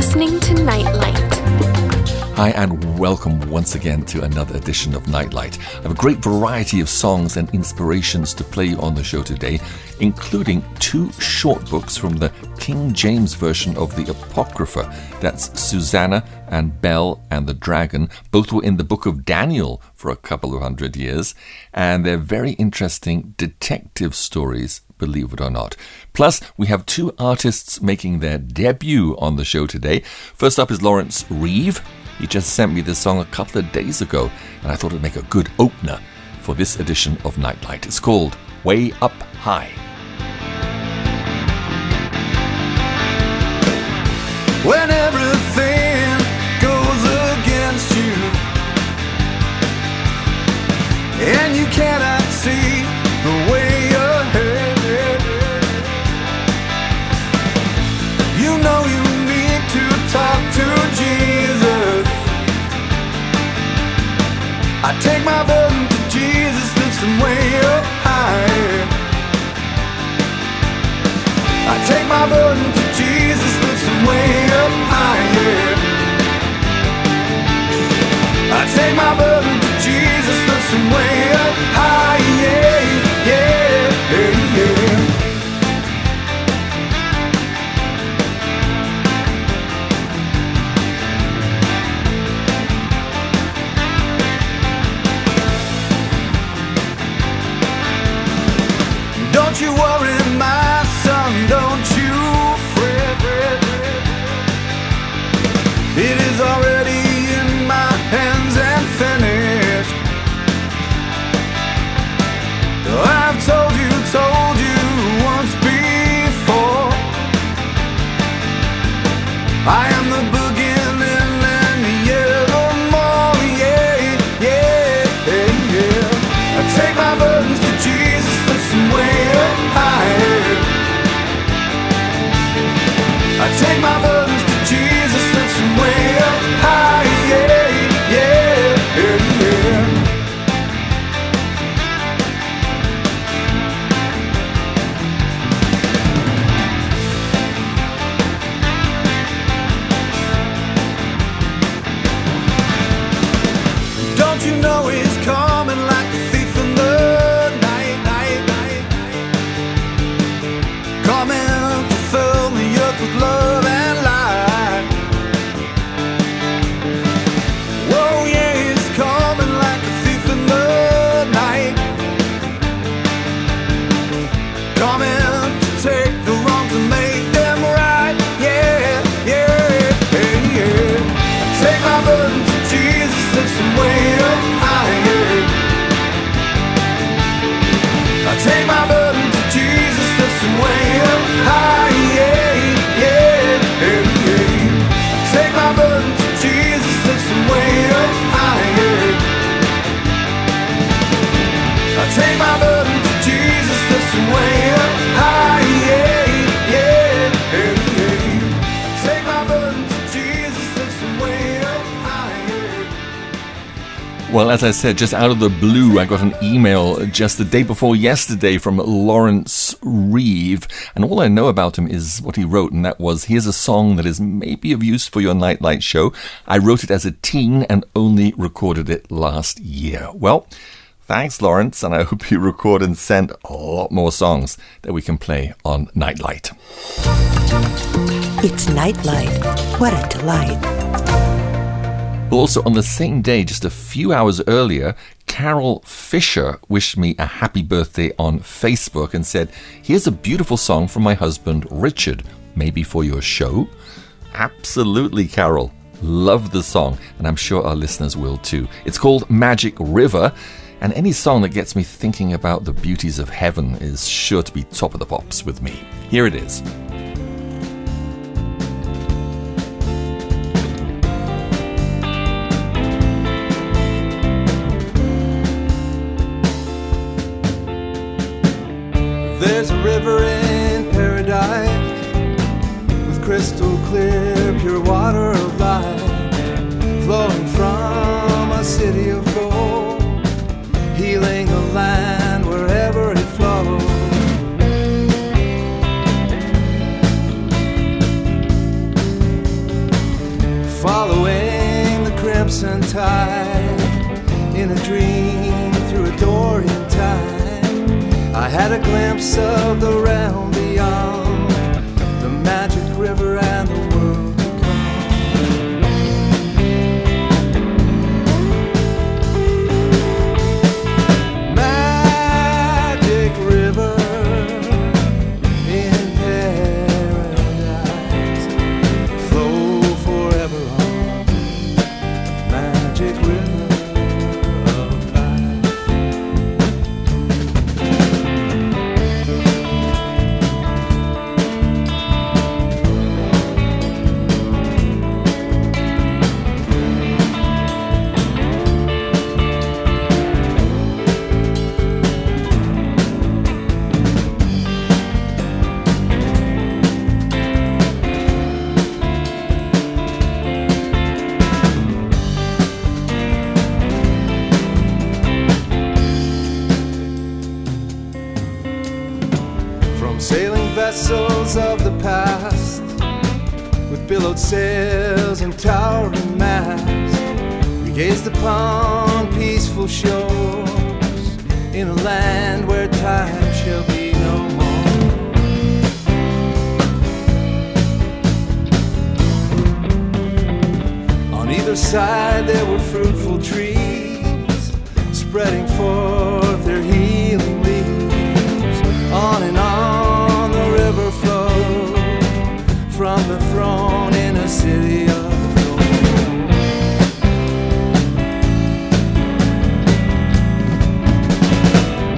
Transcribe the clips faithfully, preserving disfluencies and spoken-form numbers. listening to Nightlight. Hi and welcome once again to another edition of Nightlight. I have a great variety of songs and inspirations to play on the show today, including two short books from the King James Version of the Apocrypha. That's Suzanna and Bel and The Dragon. Both were in the book of Daniel for a couple of hundred years, and they're very interesting detective stories, believe it or not. Plus, we have two artists making their debut on the show today. First up is Lawrence Reeve. He just sent me this song a couple of days ago, and I thought it'd make a good opener for this edition of Nightlight. It's called Way Up High. When everything goes against you, and you cannot see the way ahead, you know you need to talk to Jesus. I take my burden to Jesus, lifts him way up higher. I take my burden to Jesus, lifts him way up higher. I take my burden to Jesus, lifts him way up higher. Yeah, yeah, don't you worry, my son, don't you fret. It is already in my hands and finished. I've told you, told you once before, I am the beginning and the evermore. Yeah, yeah, yeah, yeah. I take my burdens to Jesus, lift them way up higher. I take my burdens to Jesus, lift them way up higher. Yeah, yeah, yeah, yeah. Don't you know he's coming like a thief in the night, night, night, night. Coming to fill the earth with love and light. Whoa, yeah, he's coming like a thief in the night. Coming to take the wrongs and make them right. Yeah, yeah, yeah, yeah. I take my burden to Jesus, lift him way up higher. I take my burden to Jesus, lift him way up higher. Yeah, yeah, yeah. I take my burden to Jesus, lift him way up higher. I take my burden to Jesus, lift him way up higher. Yeah, yeah, yeah. I take my burden to Jesus, lift him way up higher. Well, as I said, just out of the blue, I got an email just the day before yesterday from Lawrence Reeve, and all I know about him is what he wrote, and that was, here's a song that is maybe of use for your Nightlight show. I wrote it as a teen and only recorded it last year. Well, thanks, Lawrence, and I hope you record and send a lot more songs that we can play on Nightlight. It's Nightlight. What a delight. Also, on the same day, just a few hours earlier, Carol Fisher wished me a happy birthday on Facebook and said, here's a beautiful song from my husband, Richard, maybe for your show. Absolutely, Carol. Love the song, and I'm sure our listeners will too. It's called Magic River, and any song that gets me thinking about the beauties of heaven is sure to be top of the pops with me. Here it is. There's a river in paradise with crystal clear, pure water of life flowing from a city of gold, healing a land wherever it flows. I had a glimpse of the realm beyond, the magic river and the world to come. Magic river in paradise, flow forever on. Magic river. Vessels of the past, with billowed sails and towering masts, we gazed upon peaceful shores in a land where time shall be no more. On either side there were fruitful trees, spreading forth their healing leaves. On and on from the throne in a city of gold.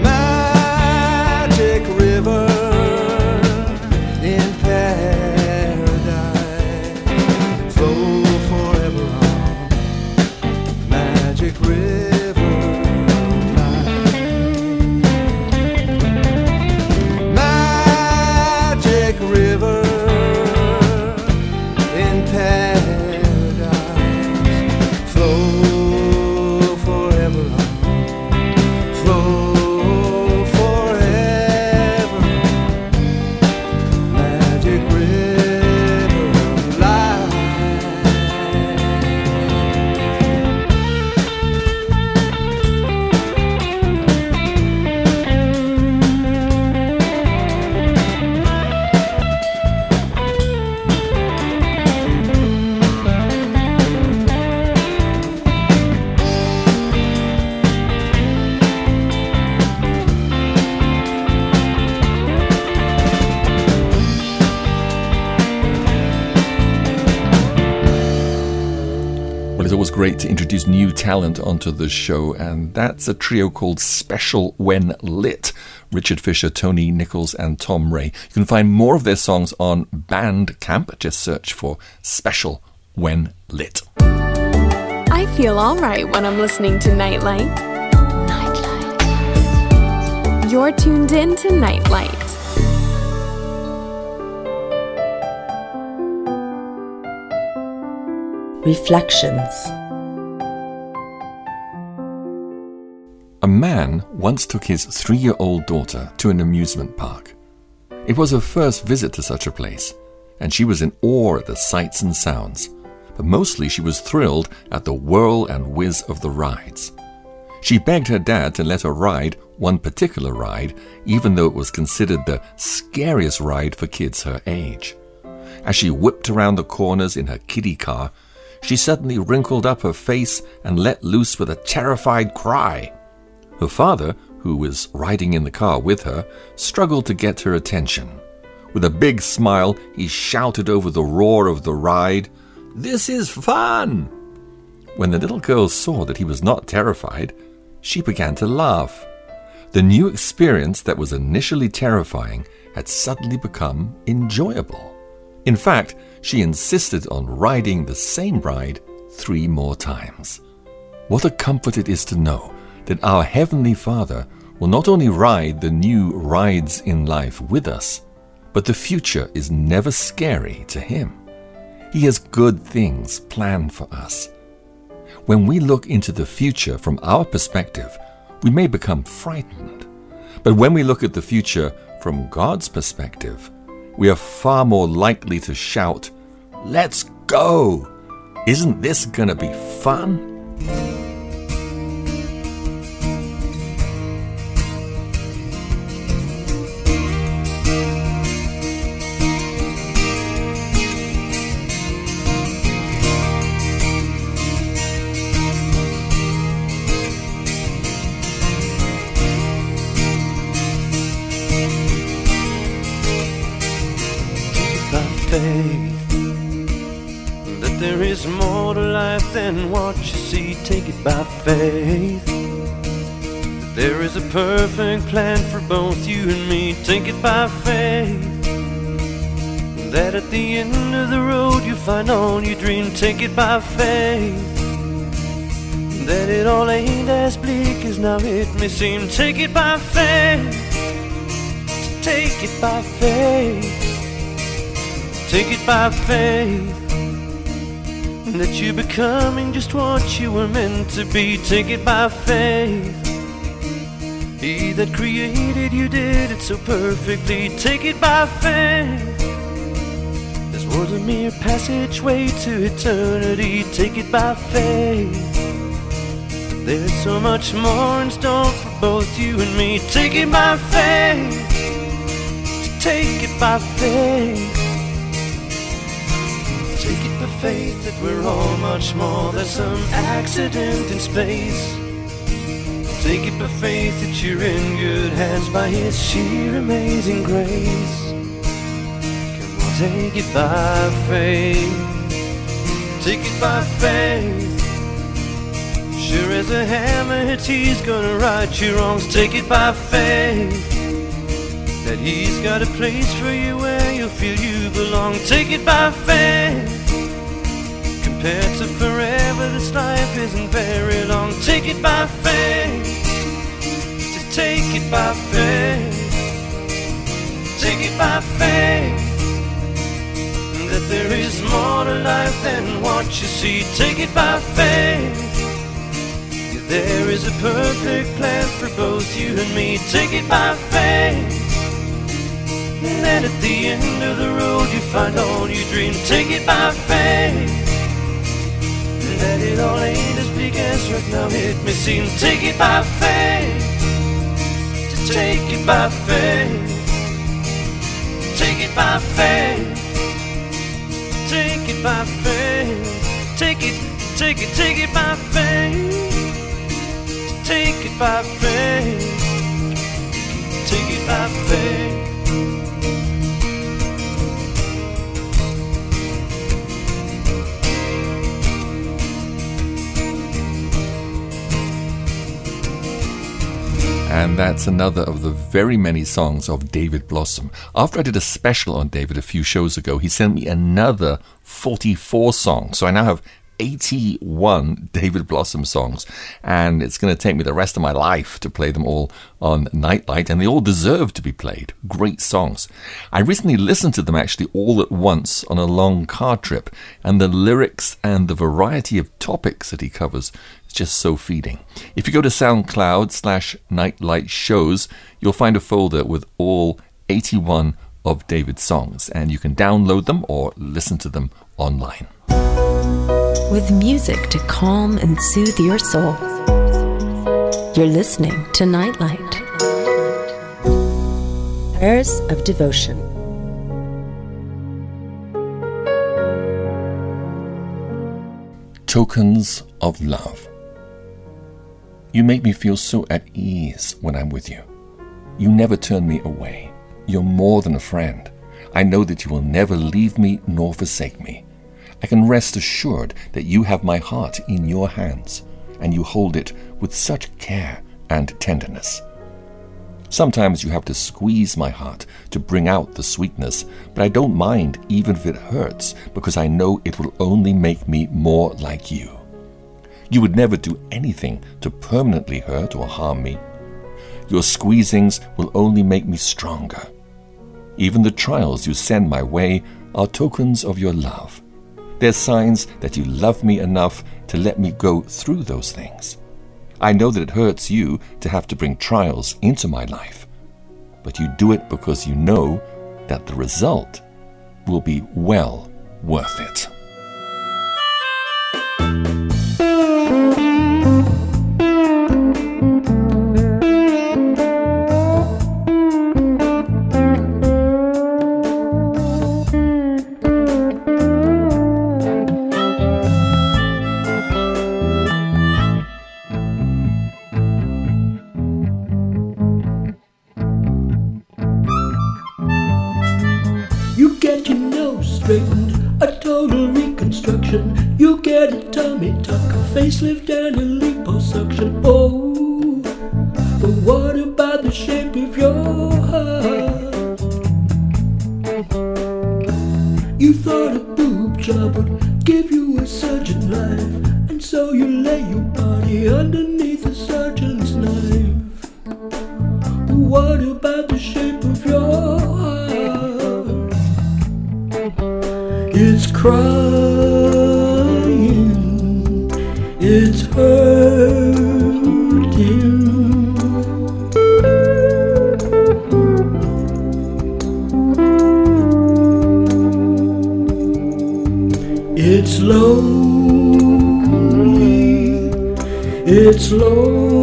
Magic river in paradise, flow forever on. Magic river. Great to introduce new talent onto the show, and that's a trio called Special When Lit. Richard Fisher, Tony Nichols and Tom Ray. You can find more of their songs on Bandcamp. Just search for Special When Lit. I feel alright when I'm listening to Nightlight. Nightlight. You're tuned in to Nightlight. Reflections. A man once took his three-year-old daughter to an amusement park. It was her first visit to such a place, and she was in awe at the sights and sounds, but mostly she was thrilled at the whirl and whiz of the rides. She begged her dad to let her ride one particular ride, even though it was considered the scariest ride for kids her age. As she whipped around the corners in her kiddie car, she suddenly wrinkled up her face and let loose with a terrified cry. Her father, who was riding in the car with her, struggled to get her attention. With a big smile, he shouted over the roar of the ride, "This is fun!" When the little girl saw that he was not terrified, she began to laugh. The new experience that was initially terrifying had suddenly become enjoyable. In fact, she insisted on riding the same ride three more times. What a comfort it is to know that our Heavenly Father will not only ride the new rides in life with us, but the future is never scary to Him. He has good things planned for us. When we look into the future from our perspective, we may become frightened. But when we look at the future from God's perspective, we are far more likely to shout, "Let's go! Isn't this gonna be fun?" There's more to life than what you see, take it by faith. There is a perfect plan for both you and me, take it by faith. That at the end of the road you find all you dream, take it by faith. That it all ain't as bleak as now it may seem, take it by faith. Take it by faith. Take it by faith. That you're becoming just what you were meant to be, take it by faith. He that created you did it so perfectly, take it by faith. There's more than mere passageway to eternity, take it by faith. There's so much more in store for both you and me, take it by faith. Take it by faith. Faith that we're all much more than some accident in space. Take it by faith that you're in good hands by His sheer amazing grace. Can we take it by faith? Take it by faith. Sure as a hammer hits, He's gonna right your wrongs. Take it by faith. That He's got a place for you where you'll feel you belong. Take it by faith. Compared to forever, this life isn't very long. Take it by faith. Just take it by faith. Take it by faith. That there is more to life than what you see. Take it by faith. Yeah, there is a perfect plan for both you and me. Take it by faith. And at the end of the road you find all you dream. Take it by faith. That it all ain't as big as right now it may seem. Take it by faith. To take it by faith. Take it by faith. Take it by faith. Take it, take it, take it by faith. Take it by faith. Take it by faith. And that's another of the very many songs of David Blossom. After I did a special on David a few shows ago, he sent me another forty-four songs. So I now have eighty-one David Blossom songs. And it's going to take me the rest of my life to play them all on Nightlight. And they all deserve to be played. Great songs. I recently listened to them actually all at once on a long car trip. And the lyrics and the variety of topics that he covers just so feeding. If you go to SoundCloud slash Nightlight Shows, you'll find a folder with all eighty-one of David's songs, and you can download them or listen to them online. With music to calm and soothe your soul, you're listening to Nightlight. Prayers of Devotion. Tokens of Love. You make me feel so at ease when I'm with you. You never turn me away. You're more than a friend. I know that you will never leave me nor forsake me. I can rest assured that you have my heart in your hands, and you hold it with such care and tenderness. Sometimes you have to squeeze my heart to bring out the sweetness, but I don't mind even if it hurts, because I know it will only make me more like you. You would never do anything to permanently hurt or harm me. Your squeezings will only make me stronger. Even the trials you send my way are tokens of your love. They're signs that you love me enough to let me go through those things. I know that it hurts you to have to bring trials into my life, but you do it because you know that the result will be well worth it. Straightened, a total reconstruction. liposuction. You get a tummy tuck, a facelift and a liposuction. Oh, but what about the shape of your heart? You thought a boob job would give you a surgeon life, and so you lay your body underneath a surgeon's knife. But what about the shape of your heart? It's crying, it's hurting. It's lonely, it's lonely.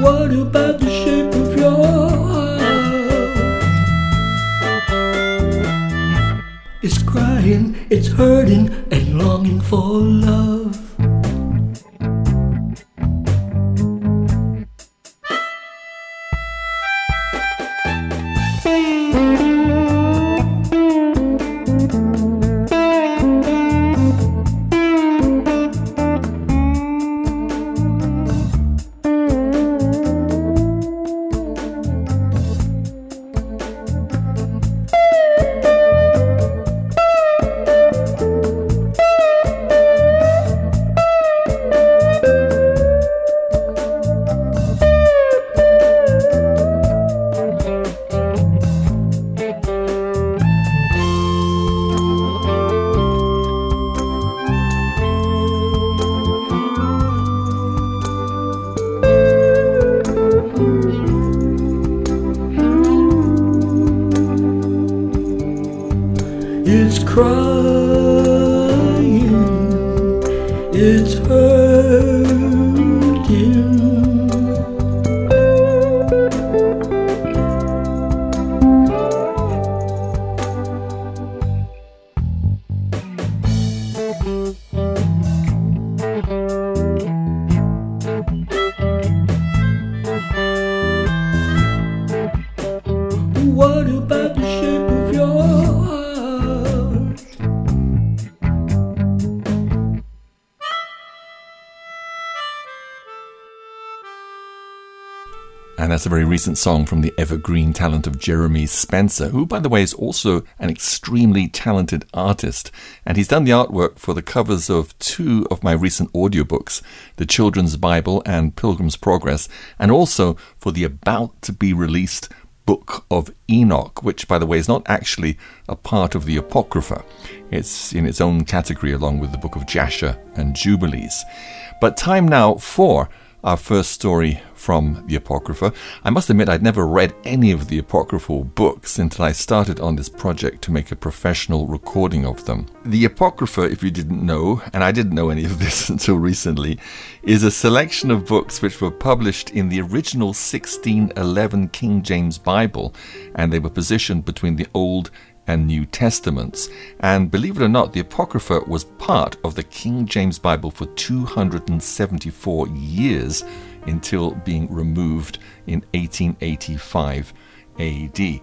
What about the shape of your? It's crying, it's hurting, and longing for love. And that's a very recent song from the evergreen talent of Jeremy Spencer, who, by the way, is also an extremely talented artist. And he's done the artwork for the covers of two of my recent audiobooks, The Children's Bible and Pilgrim's Progress, and also for the about-to-be-released Book of Enoch, which, by the way, is not actually a part of the Apocrypha. It's in its own category, along with the Book of Jasher and Jubilees. But time now for our first story from the Apocrypha. I must admit I'd never read any of the Apocryphal books until I started on this project to make a professional recording of them. The Apocrypha, if you didn't know, and I didn't know any of this until recently, is a selection of books which were published in the original sixteen eleven King James Bible, and they were positioned between the Old and New Testaments. And believe it or not, the Apocrypha was part of the King James Bible for two hundred seventy-four years, until being removed in eighteen eighty-five A D.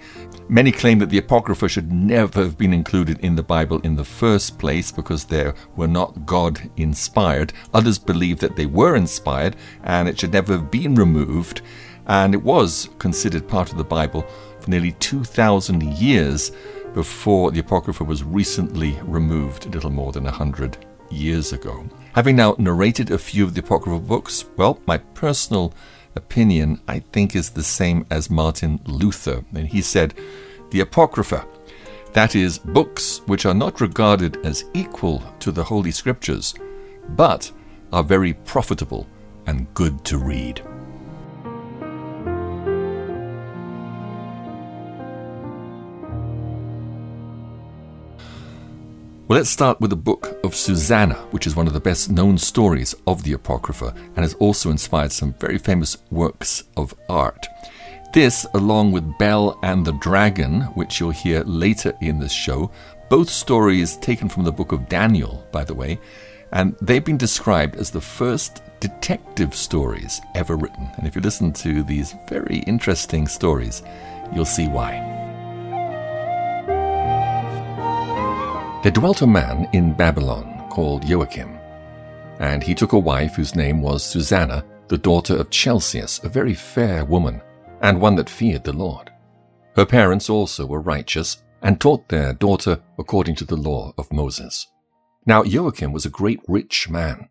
Many claim that the Apocrypha should never have been included in the Bible in the first place because they were not God-inspired. Others believe that they were inspired and it should never have been removed. And it was considered part of the Bible for nearly two thousand years before the Apocrypha was recently removed a little more than one hundred years ago. Having now narrated a few of the Apocryphal books, well, my personal opinion, I think, is the same as Martin Luther. And he said, the Apocrypha, that is, books which are not regarded as equal to the Holy Scriptures, but are very profitable and good to read. Well, let's start with the book of Suzanna, which is one of the best-known stories of the Apocrypha and has also inspired some very famous works of art. This, along with Bel and the Dragon, which you'll hear later in this show, both stories taken from the book of Daniel, by the way, and they've been described as the first detective stories ever written. And if you listen to these very interesting stories, you'll see why. There dwelt a man in Babylon called Joachim, and he took a wife whose name was Suzanna, the daughter of Chelcias, a very fair woman, and one that feared the Lord. Her parents also were righteous, and taught their daughter according to the law of Moses. Now Joachim was a great rich man,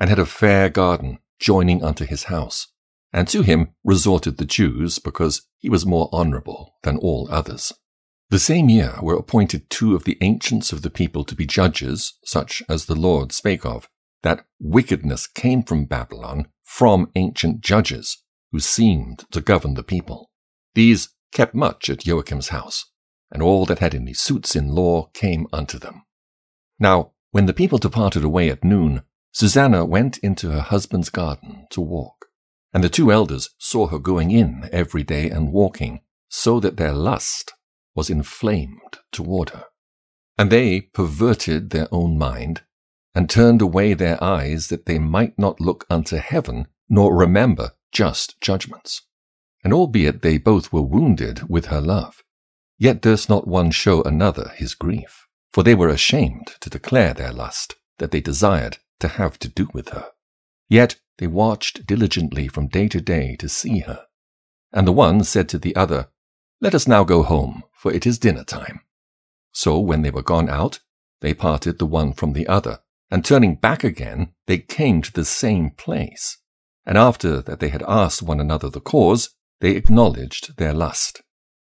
and had a fair garden joining unto his house, and to him resorted the Jews, because he was more honourable than all others. The same year were appointed two of the ancients of the people to be judges, such as the Lord spake of, that wickedness came from Babylon, from ancient judges, who seemed to govern the people. These kept much at Joachim's house, and all that had any suits in law came unto them. Now, when the people departed away at noon, Suzanna went into her husband's garden to walk, and the two elders saw her going in every day and walking, so that their lust was inflamed toward her. And they perverted their own mind, and turned away their eyes, that they might not look unto heaven, nor remember just judgments. And albeit they both were wounded with her love, yet durst not one show another his grief, for they were ashamed to declare their lust, that they desired to have to do with her. Yet they watched diligently from day to day to see her. And the one said to the other, Let us now go home, for it is dinner time. So when they were gone out, they parted the one from the other, and turning back again, they came to the same place. And after that they had asked one another the cause, they acknowledged their lust.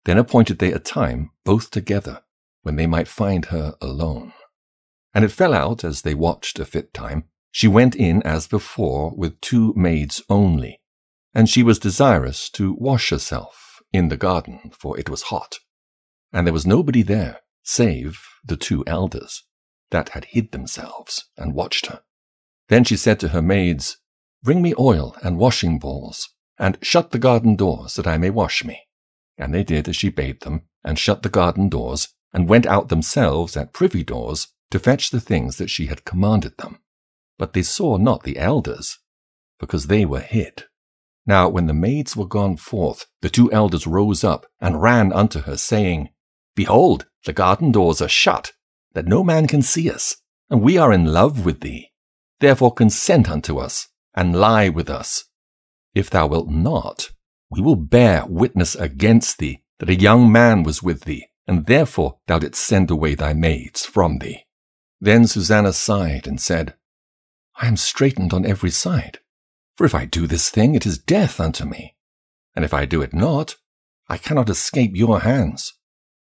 Then appointed they a time, both together, when they might find her alone. And it fell out, as they watched a fit time, she went in as before with two maids only, and she was desirous to wash herself in the garden, for it was hot, and there was nobody there save the two elders that had hid themselves and watched her. Then she said to her maids, Bring me oil and washing bowls, and shut the garden doors, that I may wash me. And they did as she bade them, and shut the garden doors, and went out themselves at privy doors to fetch the things that she had commanded them. But they saw not the elders, because they were hid. Now when the maids were gone forth, the two elders rose up and ran unto her, saying, Behold, the garden doors are shut, that no man can see us, and we are in love with thee. Therefore consent unto us, and lie with us. If thou wilt not, we will bear witness against thee, that a young man was with thee, and therefore thou didst send away thy maids from thee. Then Suzanna sighed and said, I am straitened on every side. For if I do this thing, it is death unto me. And if I do it not, I cannot escape your hands.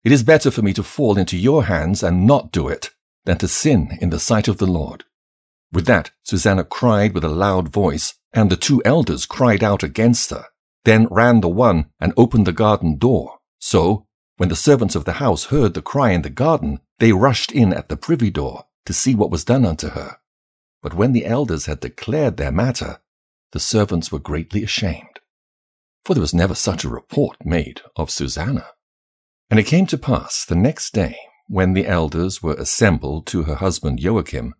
It is better for me to fall into your hands and not do it, than to sin in the sight of the Lord. With that, Suzanna cried with a loud voice, and the two elders cried out against her. Then ran the one and opened the garden door. So, when the servants of the house heard the cry in the garden, they rushed in at the privy door to see what was done unto her. But when the elders had declared their matter, the servants were greatly ashamed, for there was never such a report made of Suzanna. And it came to pass the next day, when the elders were assembled to her husband Joachim,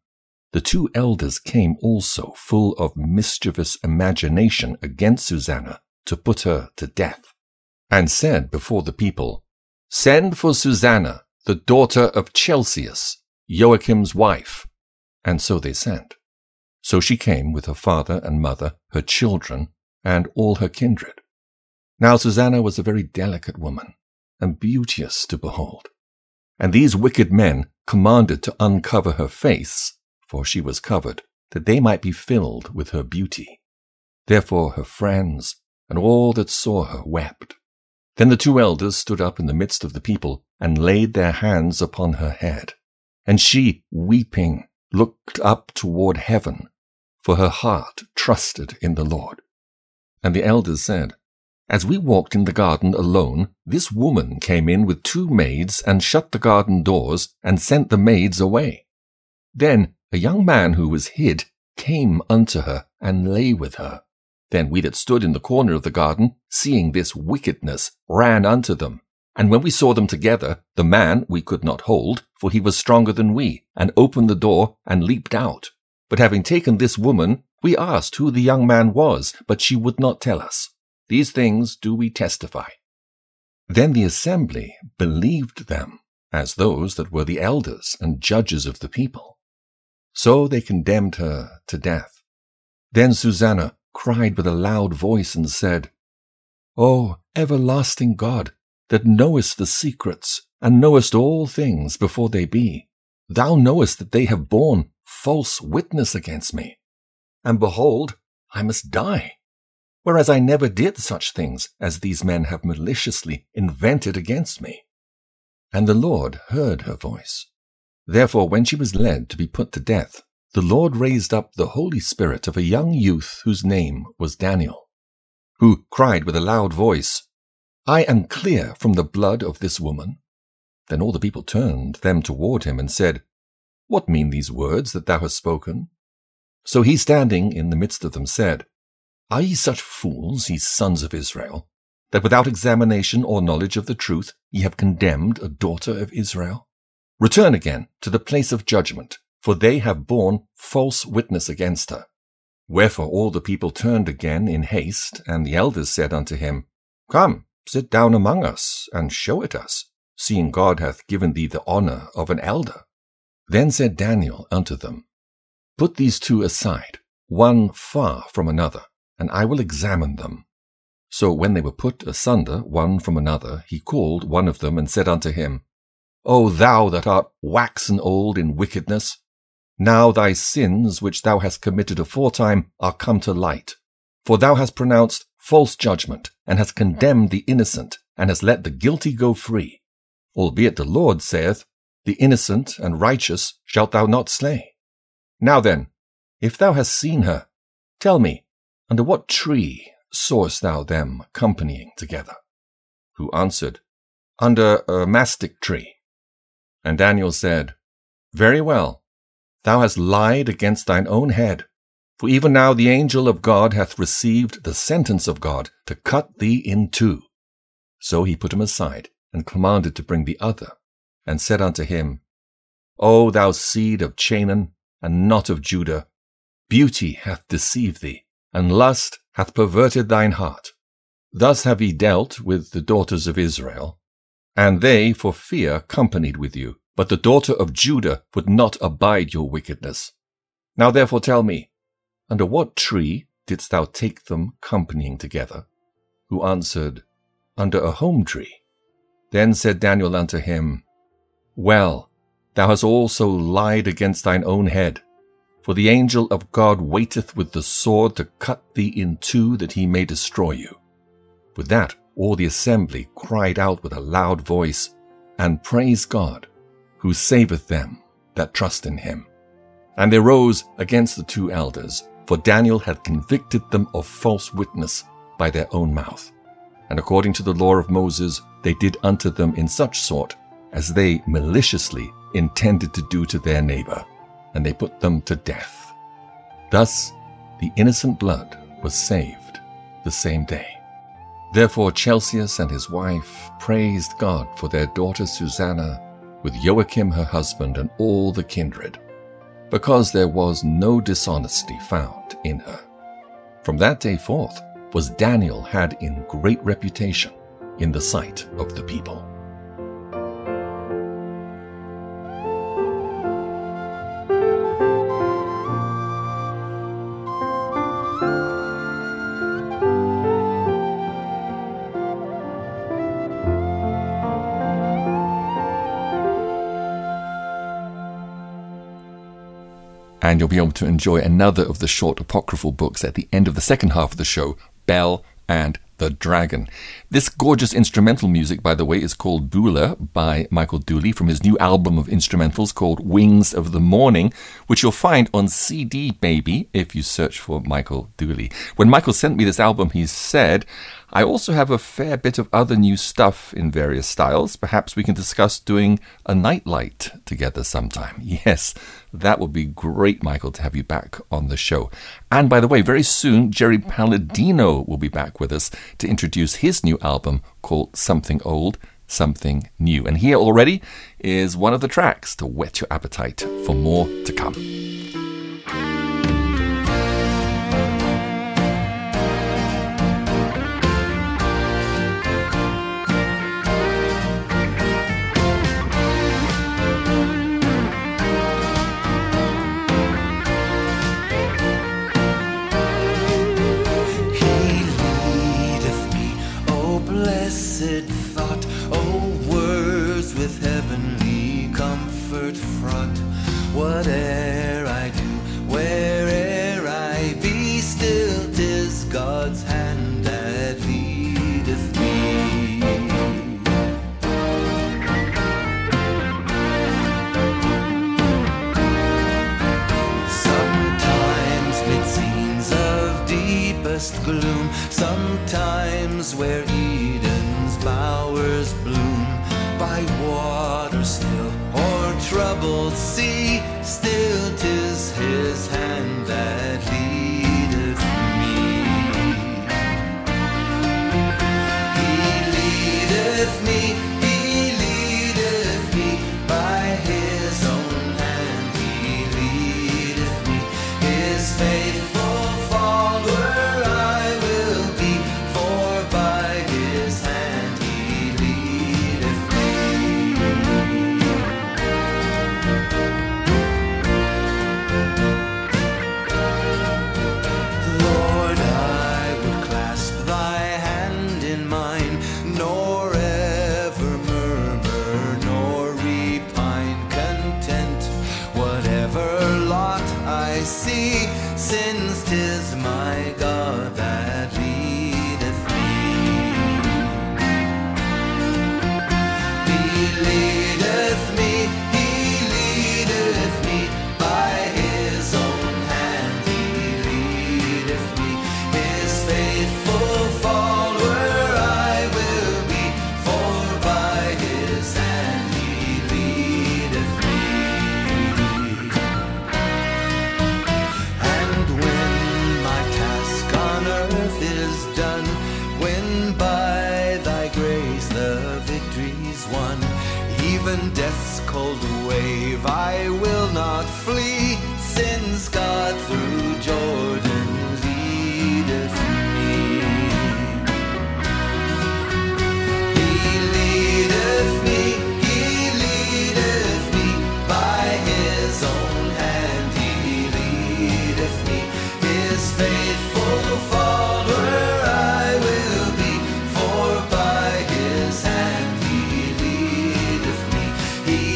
the two elders came also full of mischievous imagination against Suzanna, to put her to death, and said before the people, Send for Suzanna, the daughter of Chelcias, Joachim's wife. And so they sent. So she came with her father and mother, her children, and all her kindred. Now Suzanna was a very delicate woman, and beauteous to behold. And these wicked men commanded to uncover her face, for she was covered, that they might be filled with her beauty. Therefore her friends and all that saw her wept. Then the two elders stood up in the midst of the people, and laid their hands upon her head. And she, weeping, looked up toward heaven, for her heart trusted in the Lord. And the elders said, As we walked in the garden alone, this woman came in with two maids, and shut the garden doors, and sent the maids away. Then a young man who was hid came unto her, and lay with her. Then we that stood in the corner of the garden, seeing this wickedness, ran unto them. And when we saw them together, the man we could not hold, for he was stronger than we, and opened the door, and leaped out. But having taken this woman, we asked who the young man was, but she would not tell us. These things do we testify. Then the assembly believed them, as those that were the elders and judges of the people. So they condemned her to death. Then Suzanna cried with a loud voice and said, O everlasting God, that knowest the secrets, and knowest all things before they be, thou knowest that they have borne false witness against me. And behold, I must die, whereas I never did such things as these men have maliciously invented against me. And the Lord heard her voice. Therefore, when she was led to be put to death, the Lord raised up the Holy Spirit of a young youth whose name was Daniel, who cried with a loud voice, I am clear from the blood of this woman. Then all the people turned them toward him and said, What mean these words that thou hast spoken? So he, standing in the midst of them, said, Are ye such fools, ye sons of Israel, that without examination or knowledge of the truth ye have condemned a daughter of Israel? Return again to the place of judgment, for they have borne false witness against her. Wherefore all the people turned again in haste, and the elders said unto him, Come, sit down among us, and show it us, seeing God hath given thee the honour of an elder. Then said Daniel unto them, Put these two aside, one far from another, and I will examine them. So when they were put asunder one from another, he called one of them, and said unto him, O thou that art waxen old in wickedness, now thy sins which thou hast committed aforetime are come to light. For thou hast pronounced false judgment, and hast condemned the innocent, and hast let the guilty go free. Albeit the Lord saith, The innocent and righteous shalt thou not slay. Now then, if thou hast seen her, tell me, under what tree sawest thou them companying together? Who answered, Under a mastic tree. And Daniel said, Very well, thou hast lied against thine own head, for even now the angel of God hath received the sentence of God to cut thee in two. So he put him aside, and commanded to bring the other, and said unto him, O thou seed of Chanaan, and not of Judah, beauty hath deceived thee, and lust hath perverted thine heart. Thus have ye dealt with the daughters of Israel, and they for fear companied with you, but the daughter of Judah would not abide your wickedness. Now therefore tell me, under what tree didst thou take them companying together? Who answered, Under a holm tree. Then said Daniel unto him, Well, thou hast also lied against thine own head, for the angel of God waiteth with the sword to cut thee in two, that he may destroy you. With that all the assembly cried out with a loud voice, and praised God, who saveth them that trust in him. And they rose against the two elders, for Daniel had convicted them of false witness by their own mouth. And according to the law of Moses, they did unto them in such sort as they maliciously intended to do to their neighbor, and they put them to death. Thus the innocent blood was saved the same day. Therefore Chelcias and his wife praised God for their daughter Suzanna, with Joachim her husband and all the kindred, because there was no dishonesty found in her. From that day forth was Daniel had in great reputation in the sight of the people. And you'll be able to enjoy another of the short apocryphal books at the end of the second half of the show, Bel and The Dragon. This gorgeous instrumental music, by the way, is called Bula by Michael Dooley, from his new album of instrumentals called Wings of the Morning, which you'll find on C D Baby if you search for Michael Dooley. When Michael sent me this album, he said, I also have a fair bit of other new stuff in various styles. Perhaps we can discuss doing a Nightlight together sometime. Yes, that would be great, Michael, to have you back on the show. And by the way, very soon, Jerry Paladino will be back with us to introduce his new album called Something Old, Something New. And here already is one of the tracks to whet your appetite for more to come. Whate'er I do, where'er I be, still 'tis God's hand that leadeth me. Sometimes 'mid scenes of deepest gloom, sometimes where Eden's bowers bloom, by water still or troubled sea, still 'tis his hand that leadeth me. He leadeth me, he leadeth me, by his own hand he leadeth me. His faithful follower I will be, for by his hand he leadeth me. I will not flee, since God through Jordan leadeth me. He leadeth me, he leadeth me, by his own hand he leadeth me. His faithful follower I will be, for by his hand he leadeth me. He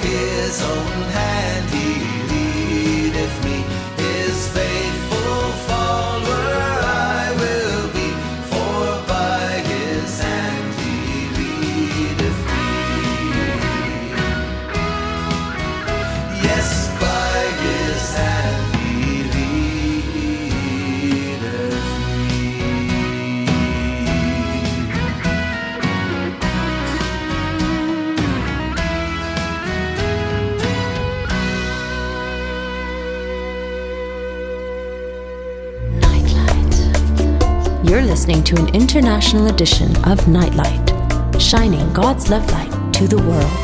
his own hand he leadeth me, his faithful follower I will be, for by his hand he leadeth me. Yes, by his hand he leadeth You're listening to an international edition of Nightlight, shining God's love light to the world.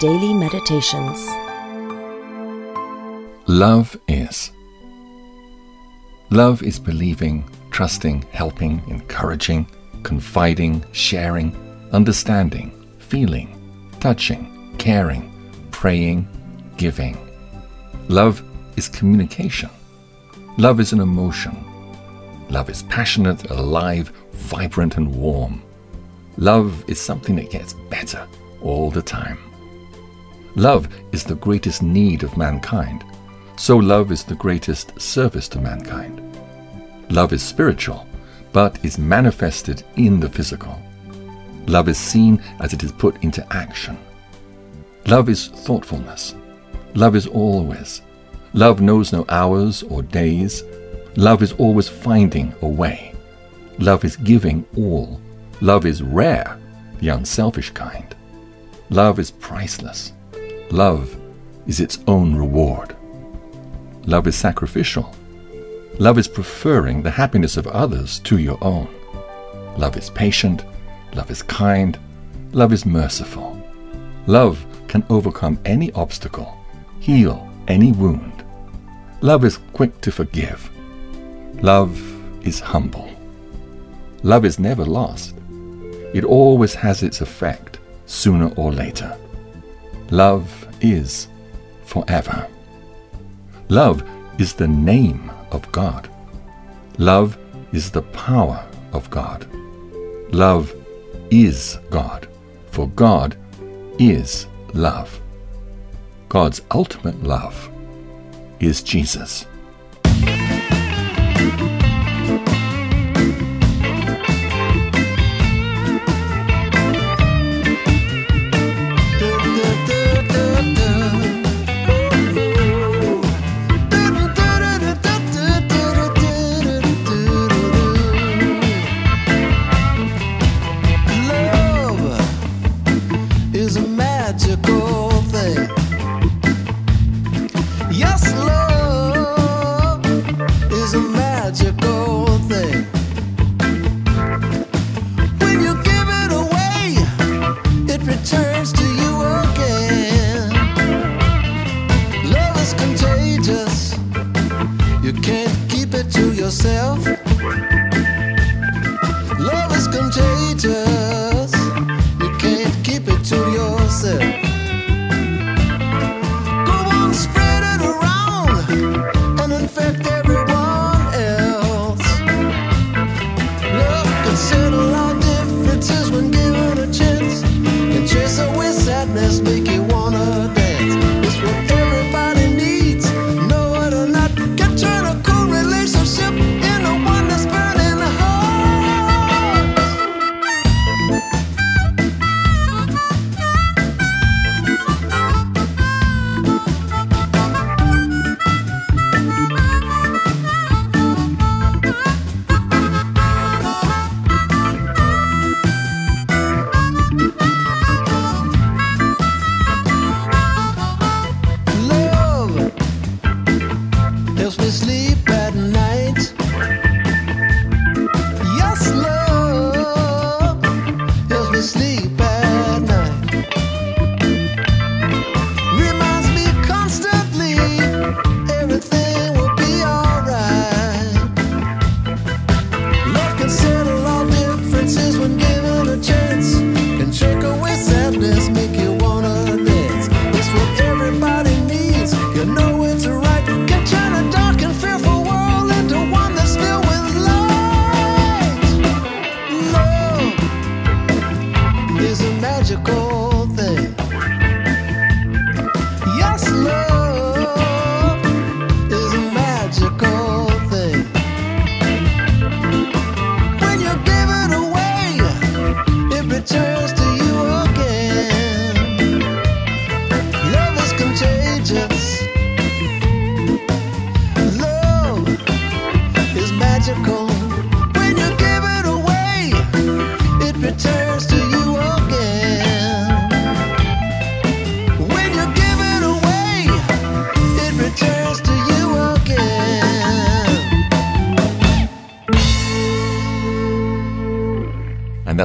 Daily Meditations. Love is. Love is believing, trusting, helping, encouraging, confiding, sharing, understanding, feeling, touching, caring, praying, giving. Love is communication. Love is an emotion. Love is passionate, alive, vibrant, and warm. Love is something that gets better all the time. Love is the greatest need of mankind, so love is the greatest service to mankind. Love is spiritual, but is manifested in the physical. Love is seen as it is put into action. Love is thoughtfulness. Love is always. Love knows no hours or days. Love is always finding a way. Love is giving all. Love is rare, the unselfish kind. Love is priceless. Love is its own reward. Love is sacrificial. Love is preferring the happiness of others to your own. Love is patient. Love is kind. Love is merciful. Love can overcome any obstacle, heal any wound. Love is quick to forgive. Love is humble. Love is never lost. It always has its effect, sooner or later. Love is forever. Love is the name of God. Love is the power of God. Love is God, for God is love. God's ultimate love is Jesus.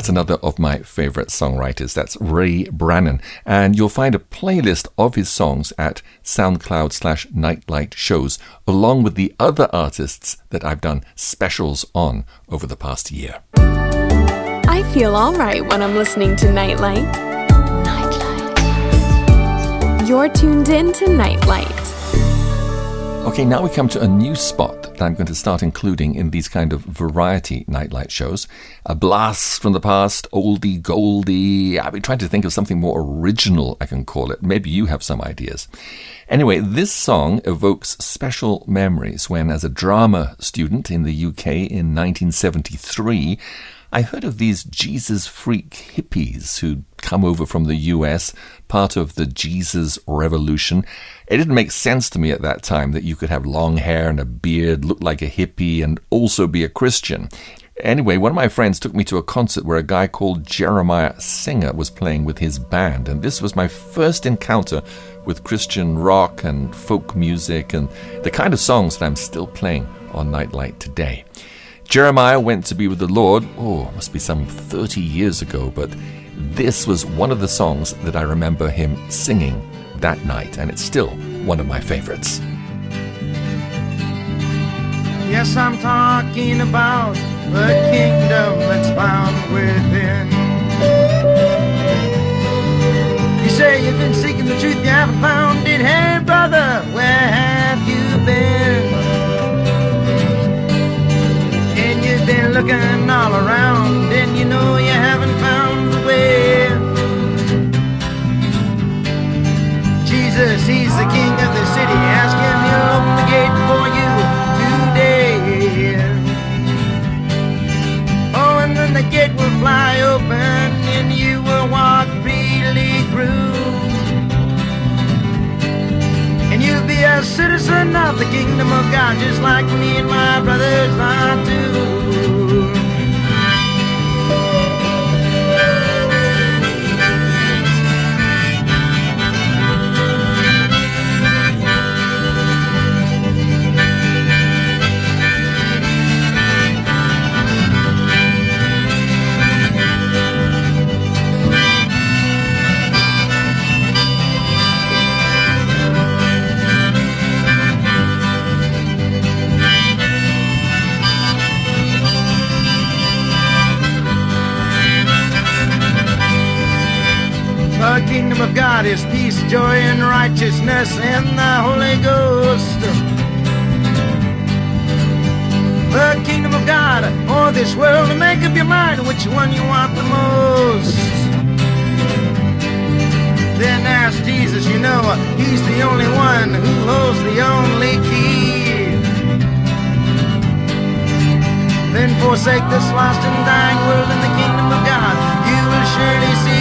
Another of my favorite songwriters, that's Ray Brannon, and you'll find a playlist of his songs at SoundCloud slash Nightlight Shows, along with the other artists that I've done specials on over the past year. I feel all right when I'm listening to Nightlight. Nightlight. You're tuned in to Nightlight. Okay, now we come to a new spot that I'm going to start including in these kind of variety nightlight shows. A blast from the past, oldie goldie. I've been trying to think of something more original I can call it. Maybe you have some ideas. Anyway, this song evokes special memories when, as a drama student in the U K in nineteen seventy-three, I heard of these Jesus freak hippies who'd come over from the U S, part of the Jesus revolution. It didn't make sense to me at that time that you could have long hair and a beard, look like a hippie, and also be a Christian. Anyway, one of my friends took me to a concert where a guy called Jeremiah Singer was playing with his band, and this was my first encounter with Christian rock and folk music and the kind of songs that I'm still playing on Nightlight today. Jeremiah went to be with the Lord, oh, must be some thirty years ago, but this was one of the songs that I remember him singing that night, and it's still one of my favorites. Yes, I'm talking about the kingdom that's found within. You say you've been seeking the truth, you haven't found it. Hey, brother, where have you been? And you've been looking all around, and you know you haven't found the way. Jesus, he's the king of the city. Ask him, he'll open the gate for you today. Oh, and then the gate will fly open, and you will walk freely through. And you'll be a citizen of the kingdom of God, just like me and my brothers are too. The kingdom of God is peace, joy, and righteousness in the Holy Ghost. The kingdom of God or this world, and make up your mind which one you want the most. Then ask Jesus, you know, he's the only one who holds the only key. Then forsake this lost and dying world in the kingdom of God, you will surely see.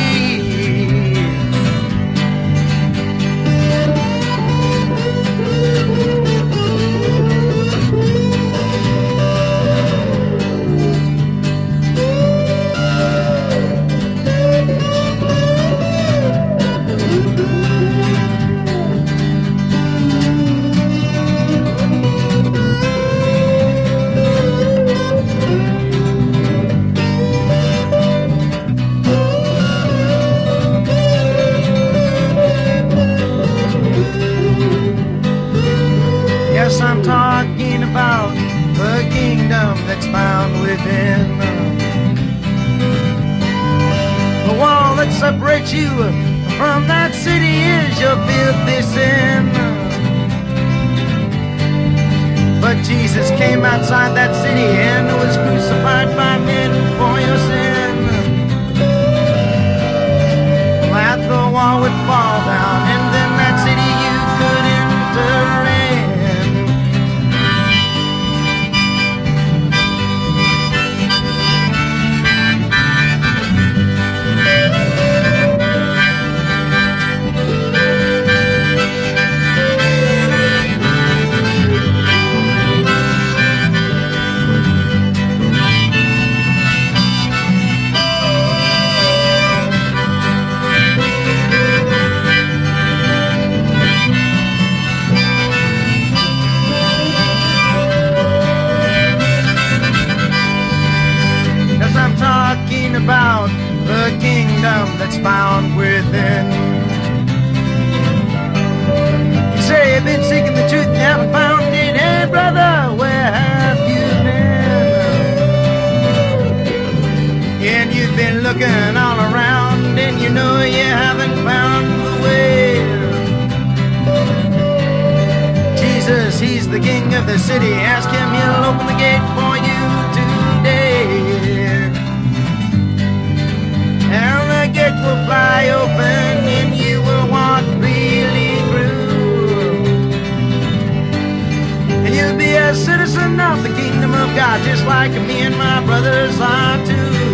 Citizen of the kingdom of God, just like me and my brothers are too.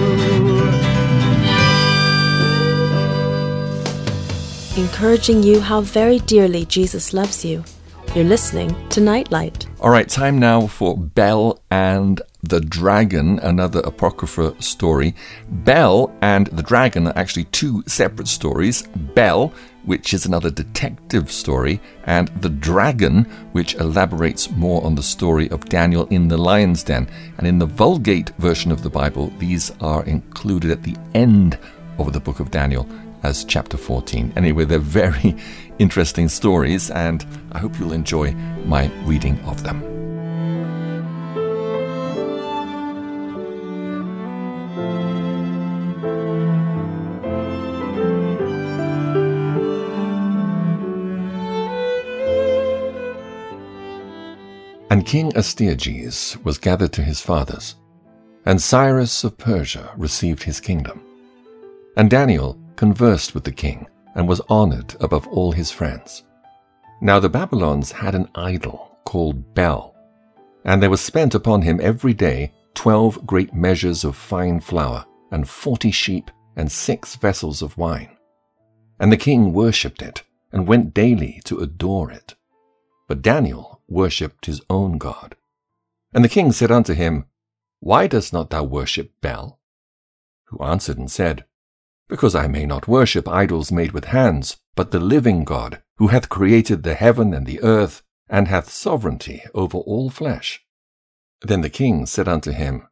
encouraging you how very dearly Jesus loves you. You're listening to Nightlight. All right, time now for Bel and the Dragon, another Apocrypha story. Bel and the Dragon are actually two separate stories. Bel, which is another detective story, and The Dragon, which elaborates more on the story of Daniel in the lion's den. And in the Vulgate version of the Bible, these are included at the end of the book of Daniel as chapter fourteen. Anyway, they're very interesting stories, and I hope you'll enjoy my reading of them. And King Astyages was gathered to his fathers, and Cyrus of Persia received his kingdom. And Daniel conversed with the king, and was honored above all his friends. Now the Babylons had an idol called Bel, and there was spent upon him every day twelve great measures of fine flour, and forty sheep, and six vessels of wine. And the king worshipped it, and went daily to adore it. But Daniel worshipped his own God. And the king said unto him, Why dost not thou worship Bel? Who answered and said, Because I may not worship idols made with hands, but the living God, who hath created the heaven and the earth, and hath sovereignty over all flesh. Then the king said unto him,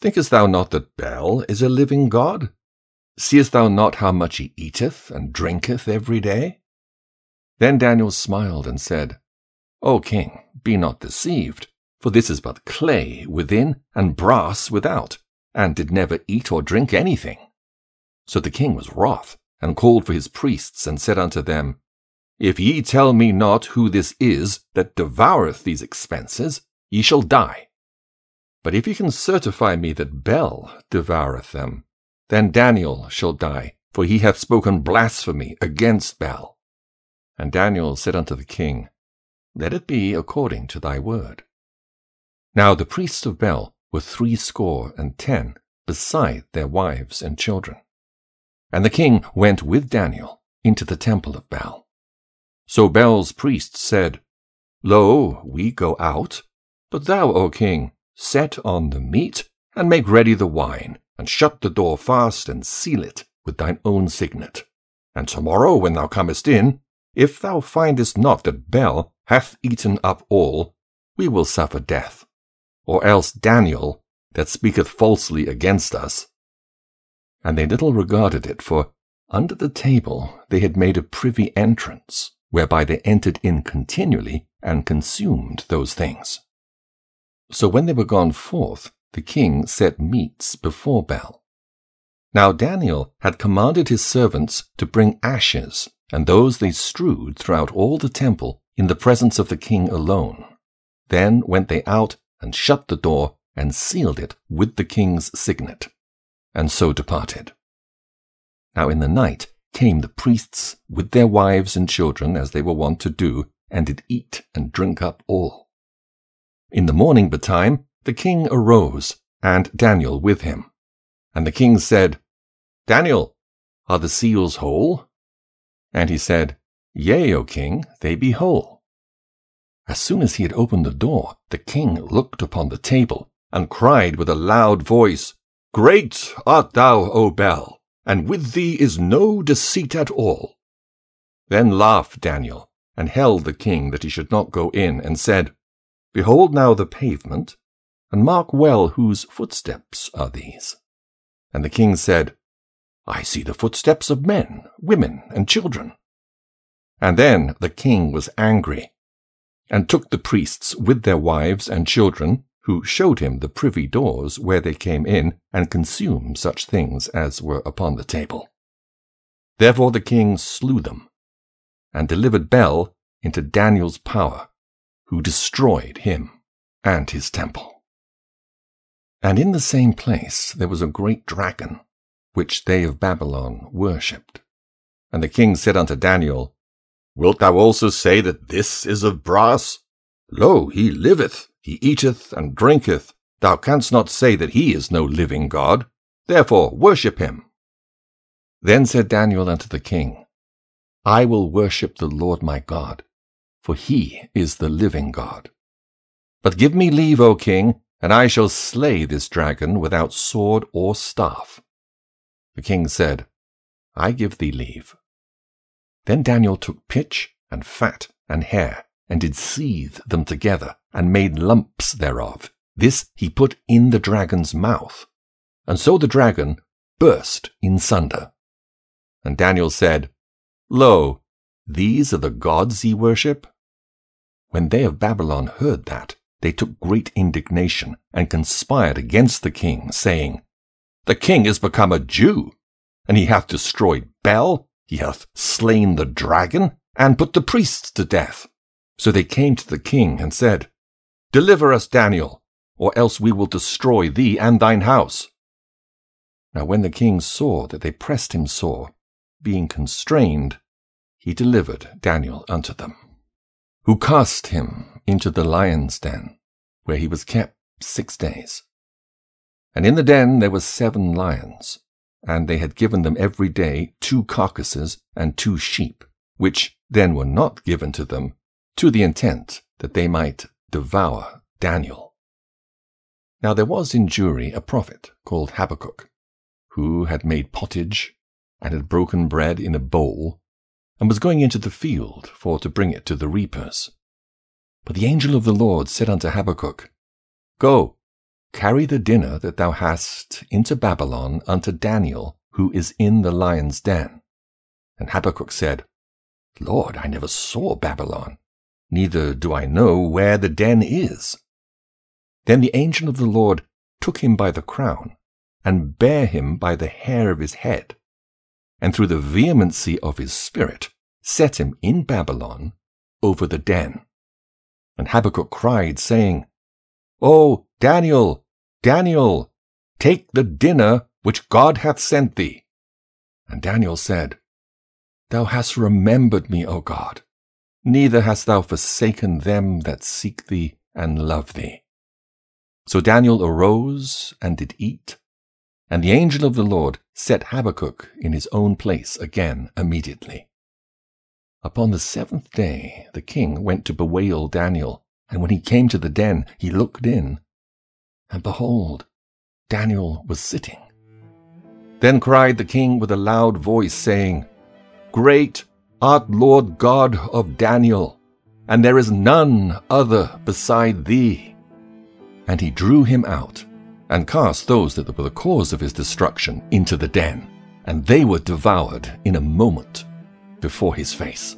Thinkest thou not that Bel is a living God? Seest thou not how much he eateth and drinketh every day? Then Daniel smiled and said, O king, be not deceived, for this is but clay within and brass without, and did never eat or drink anything. So the king was wroth, and called for his priests, and said unto them, If ye tell me not who this is that devoureth these expenses, ye shall die. But if ye can certify me that Bel devoureth them, then Daniel shall die, for he hath spoken blasphemy against Bel. And Daniel said unto the king, Let it be according to thy word. Now the priests of Bel were threescore and ten, beside their wives and children. And the king went with Daniel into the temple of Bel. So Bel's priests said, Lo, we go out, but thou, O king, set on the meat, and make ready the wine, and shut the door fast, and seal it with thine own signet. And tomorrow, when thou comest in, if thou findest not that Bel hath eaten up all, we will suffer death, or else Daniel, that speaketh falsely against us. And they little regarded it, for under the table they had made a privy entrance, whereby they entered in continually, and consumed those things. So when they were gone forth, the king set meats before Bel. Now Daniel had commanded his servants to bring ashes, and those they strewed throughout all the temple, in the presence of the king alone. Then went they out, and shut the door, and sealed it with the king's signet, and so departed. Now in the night came the priests with their wives and children, as they were wont to do, and did eat and drink up all. In the morning betime the king arose, and Daniel with him. And the king said, Daniel, are the seals whole? And he said, Yea, O king, they be whole. As soon as he had opened the door, the king looked upon the table, and cried with a loud voice, Great art thou, O Bel, and with thee is no deceit at all. Then laughed Daniel, and held the king that he should not go in, and said, Behold now the pavement, and mark well whose footsteps are these. And the king said, I see the footsteps of men, women, and children. And then the king was angry, and took the priests with their wives and children, who showed him the privy doors where they came in, and consumed such things as were upon the table. Therefore the king slew them, and delivered Bel into Daniel's power, who destroyed him and his temple. And in the same place there was a great dragon, which they of Babylon worshipped. And the king said unto Daniel, Wilt thou also say that this is of brass? Lo, he liveth, he eateth and drinketh. Thou canst not say that he is no living God. Therefore worship him. Then said Daniel unto the king, I will worship the Lord my God, for he is the living God. But give me leave, O king, and I shall slay this dragon without sword or staff. The king said, I give thee leave. Then Daniel took pitch and fat and hair, and did seethe them together, and made lumps thereof. This he put in the dragon's mouth. And so the dragon burst in sunder. And Daniel said, Lo, these are the gods ye worship? When they of Babylon heard that, they took great indignation, and conspired against the king, saying, The king is become a Jew, and he hath destroyed Bel, he hath slain the dragon, and put the priests to death. So they came to the king and said, Deliver us, Daniel, or else we will destroy thee and thine house. Now when the king saw that they pressed him sore, being constrained, he delivered Daniel unto them, who cast him into the lion's den, where he was kept six days. And in the den there were seven lions, and they had given them every day two carcasses and two sheep, which then were not given to them, to the intent that they might devour Daniel. Now there was in Jewry a prophet called Habakkuk, who had made pottage, and had broken bread in a bowl, and was going into the field for to bring it to the reapers. But the angel of the Lord said unto Habakkuk, Go, carry the dinner that thou hast into Babylon unto Daniel, who is in the lion's den. And Habakkuk said, Lord, I never saw Babylon, neither do I know where the den is. Then the angel of the Lord took him by the crown, and bare him by the hair of his head, and through the vehemency of his spirit set him in Babylon over the den. And Habakkuk cried, saying, O Daniel, Daniel, take the dinner which God hath sent thee. And Daniel said, Thou hast remembered me, O God, neither hast thou forsaken them that seek thee and love thee. So Daniel arose and did eat, and the angel of the Lord set Habakkuk in his own place again immediately. Upon the seventh day the king went to bewail Daniel, and when he came to the den he looked in, and behold, Daniel was sitting. Then cried the king with a loud voice, saying, Great art Lord God of Daniel, and there is none other beside thee. And he drew him out, and cast those that were the cause of his destruction into the den, and they were devoured in a moment before his face.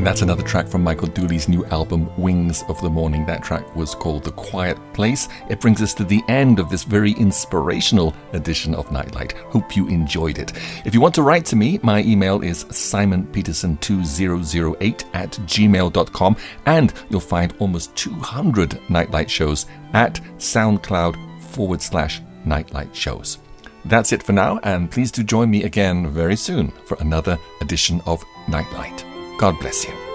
And that's another track from Michael Dooley's new album, Wings of the Morning. That track was called The Quiet Place. It brings us to the end of this very inspirational edition of Nightlight. Hope you enjoyed it. If you want to write to me, my email is simon peterson two thousand eight at gmail dot com, and you'll find almost two hundred Nightlight shows at SoundCloud forward slash Nightlight shows. That's it for now, and please do join me again very soon for another edition of Nightlight. God bless you.